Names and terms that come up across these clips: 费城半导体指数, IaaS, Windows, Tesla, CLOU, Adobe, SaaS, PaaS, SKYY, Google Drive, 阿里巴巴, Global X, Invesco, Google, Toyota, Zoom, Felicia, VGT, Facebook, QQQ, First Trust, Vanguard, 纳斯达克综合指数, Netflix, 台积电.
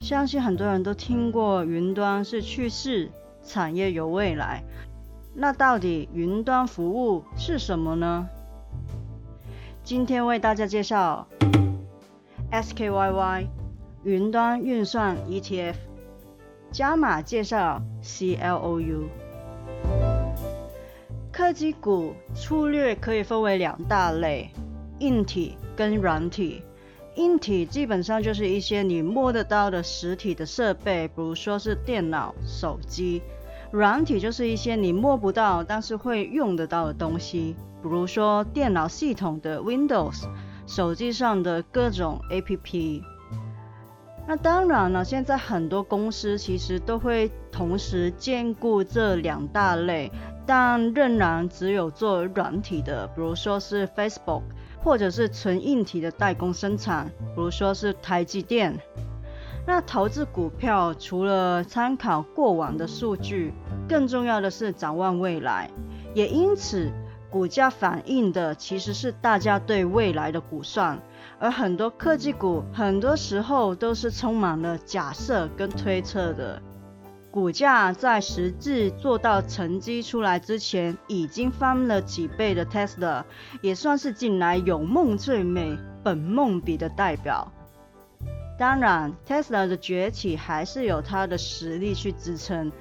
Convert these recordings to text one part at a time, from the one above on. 相信很多人都听过云端是趋势，产业有未来。那到底云端服务是什么呢？今天为大家介绍 SKYY 云端运算 ETF， 加码介绍 CLOU。 科技股粗略可以分为两大类，硬体跟软体。硬体基本上就是一些你摸得到的实体的设备，比如说是电脑、手机。软体就是一些你摸不到但是会用得到的东西，比如说电脑系统的 Windows， 手机上的各种 APP。 那当然了，现在很多公司其实都会同时兼顾这两大类，但仍然只有做软体的，比如说是 Facebook，或者是纯硬体的代工生产，比如说是台积电。那投资股票除了参考过往的数据，更重要的是展望未来，也因此股价反映的其实是大家对未来的估算，而很多科技股很多时候都是充满了假设跟推测的。股价在实际做到成绩出来之前，已经翻了几倍的 Tesla， 也算是近来有梦最美、本梦比的代表。当然 Tesla 的崛起还是有它的实力去支撑，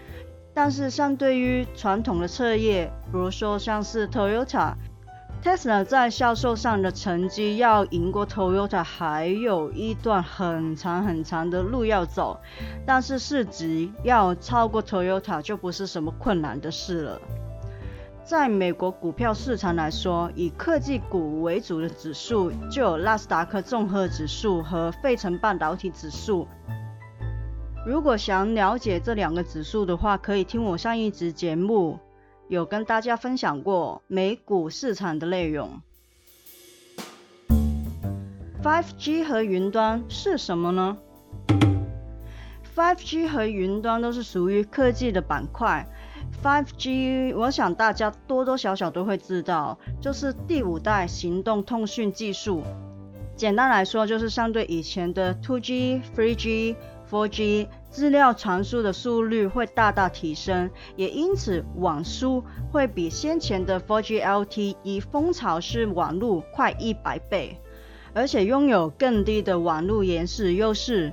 但是相对于传统的车业，比如说像是 Toyota， Tesla 在销售上的成绩要赢过 Toyota 还有一段很长很长的路要走，但是市值要超过 Toyota 就不是什么困难的事了。在美国股票市场来说，以科技股为主的指数就有纳斯达克综合指数和费城半导体指数。如果想了解这两个指数的话，可以听我上一集节目，有跟大家分享过美股市场的内容。 5G 和云端是什么呢？ 5G 和云端都是属于科技的板块。 5G 我想大家多多少少都会知道，就是第五代行动通讯技术。简单来说，就是相对以前的 2G、 3G、 4G，资料传输的速率会大大提升，也因此网速会比先前的 4G LTE 风潮式网路快100倍，而且拥有更低的网路延时优势。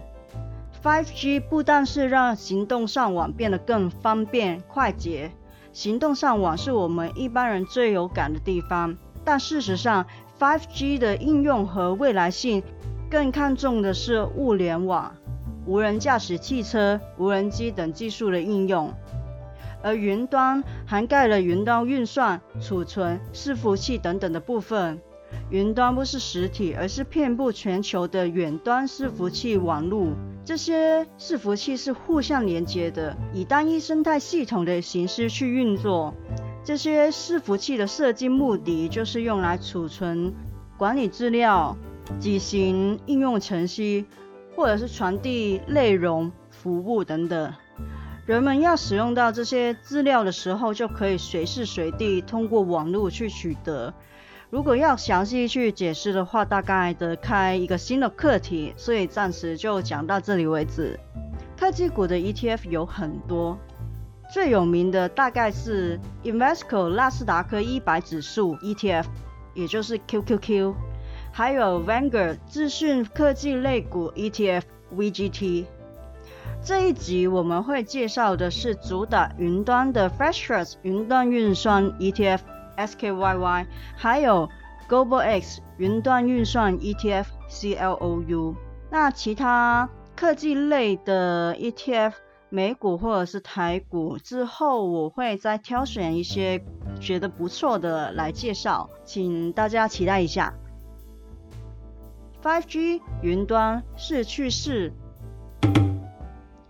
5G 不但是让行动上网变得更方便快捷，行动上网是我们一般人最有感的地方，但事实上 5G 的应用和未来性更看重的是物联网、无人驾驶汽车、无人机等技术的应用。而云端涵盖了云端运算、储存、伺服器等等的部分。云端不是实体，而是遍布全球的远端伺服器网络。这些伺服器是互相连接的，以单一生态系统的形式去运作。这些伺服器的设计目的就是用来储存、管理资料、执行应用程序，或者是传递内容、服务等等。人们要使用到这些资料的时候，就可以随时随地通过网络去取得。如果要详细去解释的话，大概得开一个新的课题，所以暂时就讲到这里为止。科技股的 ETF 有很多，最有名的大概是 Invesco 纳斯达克100指数 ETF， 也就是 QQQ，还有 Vanguard 资讯科技类股 ETF VGT。 这一集我们会介绍的是主打云端的 First Trust 云端运算 ETF SKYY， 还有 Global X 云端运算 ETF CLOU。 那其他科技类的 ETF， 美股或者是台股，之后我会再挑选一些觉得不错的来介绍，请大家期待一下。5G 云端是趋势，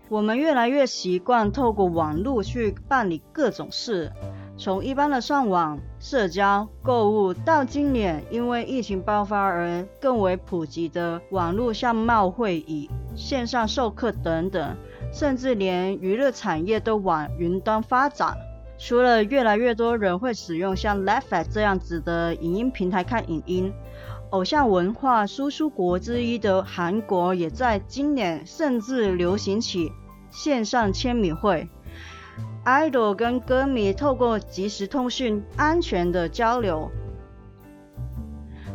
我们越来越习惯透过网络去办理各种事，从一般的上网、社交、购物，到今年因为疫情爆发而更为普及的网络商贸会议、线上授课等等，甚至连娱乐产业都往云端发展。除了越来越多人会使用像 Netflix 这样子的影音平台看影音，偶像文化输出国之一的韩国也在今年甚至流行起线上签名会， idol 跟歌迷透过即时通讯安全的交流。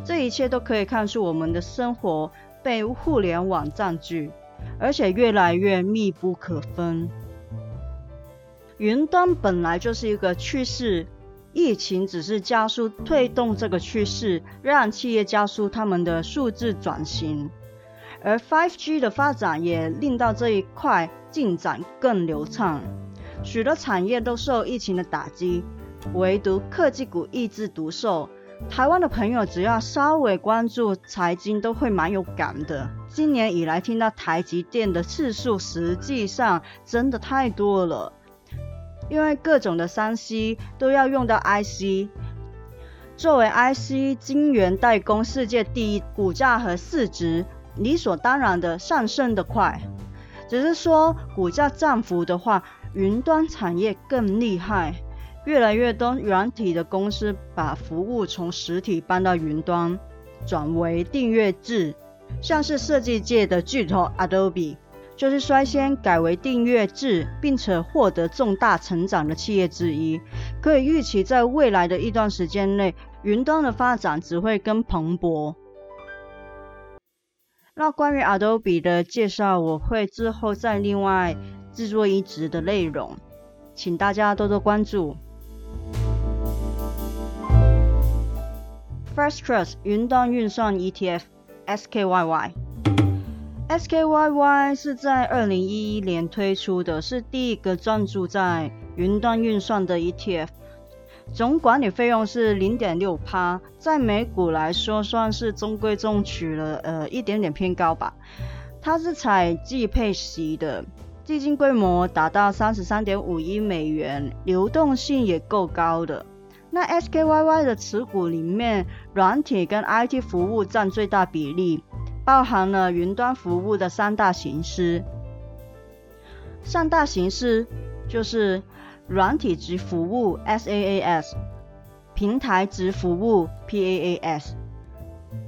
这一切都可以看出我们的生活被互联网占据，而且越来越密不可分。云端本来就是一个趋势，疫情只是加速推动这个趋势，让企业加速他们的数字转型，而 5G 的发展也令到这一块进展更流畅。许多产业都受疫情的打击，唯独科技股一枝独秀。台湾的朋友只要稍微关注财经都会蛮有感的，今年以来听到台积电的次数实际上真的太多了，因为各种的 3C 都要用到 IC， 作为 IC 晶圆代工世界第一，股价和市值理所当然的上升的快。只是说股价涨幅的话，云端产业更厉害，越来越多软体的公司把服务从实体搬到云端，转为订阅制，像是设计界的巨头 Adobe就是率先改为订阅制，并且获得重大成长的企业之一。可以预期在未来的一段时间内，云端的发展只会更蓬勃。那关于 Adobe 的介绍，我会之后再另外制作一集的内容，请大家多多关注。First Trust 云端运算 ETF SKYY。SKYY 是在2011年推出的，是第一个专注在云端运算的 ETF， 总管理费用是 0.6%， 在美股来说算是中规中矩了，一点点偏高吧。它是采季配息的，基金规模达到 33.5 亿美元，流动性也够高的。那 SKYY 的持股里面，软体跟 IT 服务占最大比例，包含了云端服务的三大形式。三大形式就是软体及服务 SaaS， 平台及服务 PaaS，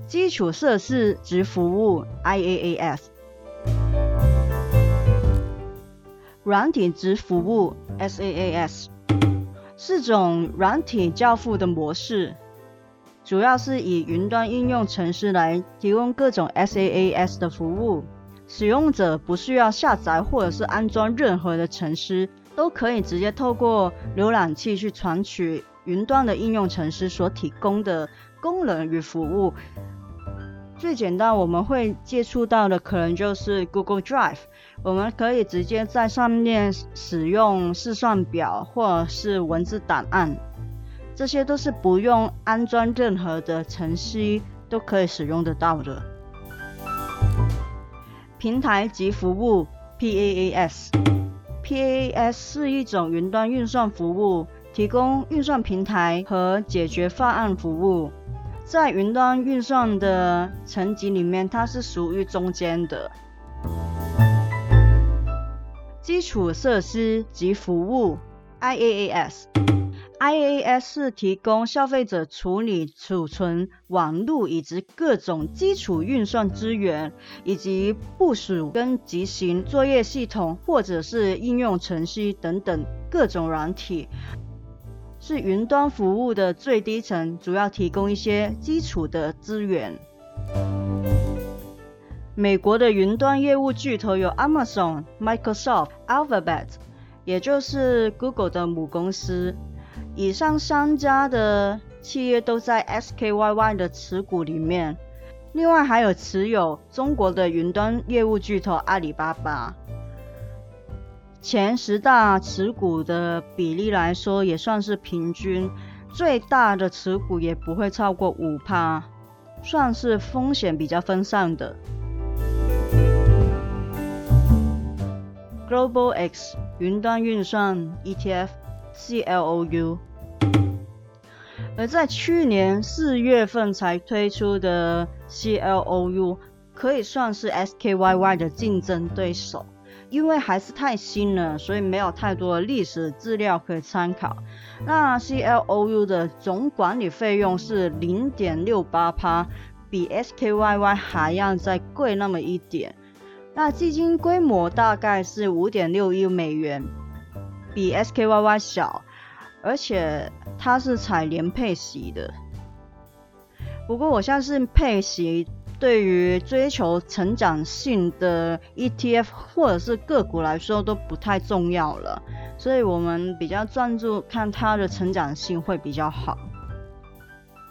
基础设施及服务 IaaS。 软体及服务 SaaS 是种软体交付的模式，主要是以云端应用程式来提供各种 SaaS 的服务，使用者不需要下载或者是安装任何的程式，都可以直接透过浏览器去传取云端的应用程式所提供的功能与服务。最简单我们会接触到的可能就是 Google Drive， 我们可以直接在上面使用试算表或是文字档案，这些都是不用安装任何的程式都可以使用得到的。平台及服务 PaaS， PaaS 是一种云端运算服务，提供运算平台和解决方案服务。在云端运算的层级里面，它是属于中间的。基础设施及服务 IaaS。IaaS 是提供消费者处理、储存、网络以及各种基础运算资源，以及部署跟执行作业系统或者是应用程序等等各种软体，是云端服务的最低层，主要提供一些基础的资源。美国的云端业务巨头有 Amazon、Microsoft、Alphabet， 也就是 Google 的母公司。以上三家的企业都在 SKYY 的持股里面，另外还有持有中国的云端业务巨头阿里巴巴。前十大持股的比例来说也算是平均，最大的持股也不会超过 5%，算是风险比较分散的。Global X 云端运算 ETF CLOU， 而在去年4月份才推出的 CLOU 可以算是 SKYY 的竞争对手，因为还是太新了，所以没有太多的历史资料可以参考。那 CLOU 的总管理费用是 0.68%， 比 SKYY 还要再贵那么一点。那基金规模大概是 5.6 亿美元，比 SKYY 小，而且它是采联配息的。不过我相信配息对于追求成长性的 ETF 或者是个股来说都不太重要了，所以我们比较专注看它的成长性会比较好。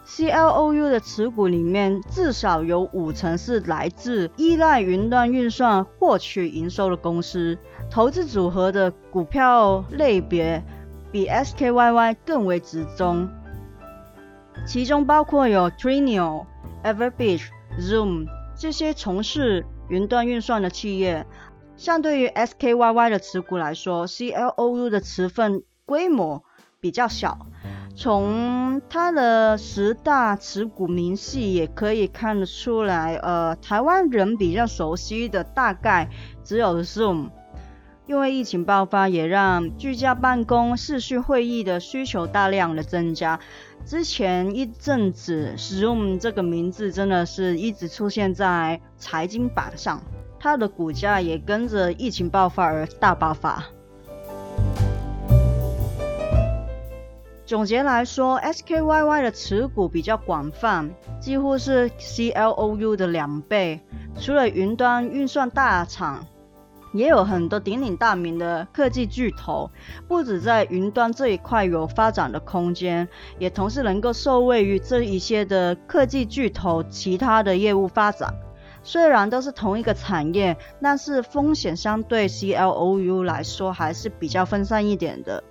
CLOU 的持股里面至少有50%是来自依赖云端运算获取营收的公司，投资组合的股票类别比 SKYY 更为集中，其中包括有 Trinio、Everbridge、Zoom 这些从事云端运算的企业。相对于 SKYY 的持股来说， CLOU 的持份规模比较小，从它的10大持股明细也可以看得出来，台湾人比较熟悉的大概只有 Zoom， 因为疫情爆发也让居家办公、视讯会议的需求大量的增加。之前一阵子 Zoom 这个名字真的是一直出现在财经版上，它的股价也跟着疫情爆发而大爆发。总结来说 ，SKYY 的持股比较广泛，几乎是 CLOU 的2倍。除了云端运算大厂，也有很多鼎鼎大名的科技巨头，不止在云端这一块有发展的空间，也同时能够受惠于这一些的科技巨头其他的业务发展。虽然都是同一个产业，但是风险相对 CLOU 来说还是比较分散一点的。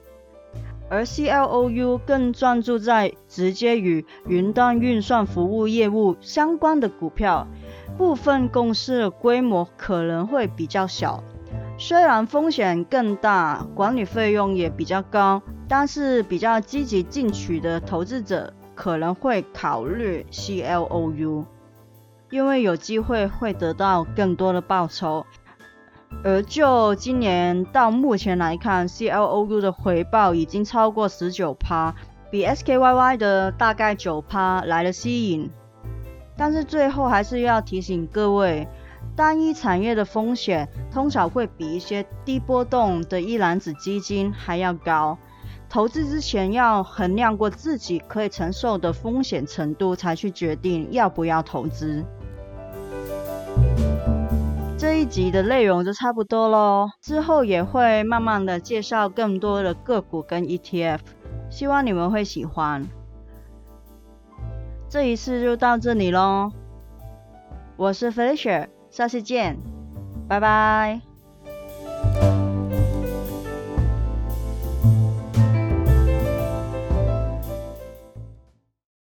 而 CLOU 更专注在直接与云端运算服务业务相关的股票，部分公司的规模可能会比较小，虽然风险更大，管理费用也比较高，但是比较积极进取的投资者可能会考虑 CLOU， 因为有机会会得到更多的报酬。而就今年到目前来看 ，CLOU 的回报已经超过 19%， 比 SKYY 的大概 9% 来得吸引。但是最后还是要提醒各位，单一产业的风险通常会比一些低波动的一篮子基金还要高。投资之前要衡量过自己可以承受的风险程度，才去决定要不要投资。这一集的内容就差不多咯，之后也会慢慢的介绍更多的个股跟 ETF， 希望你们会喜欢。这一次就到这里咯，我是 Felicia， 下次见，拜拜。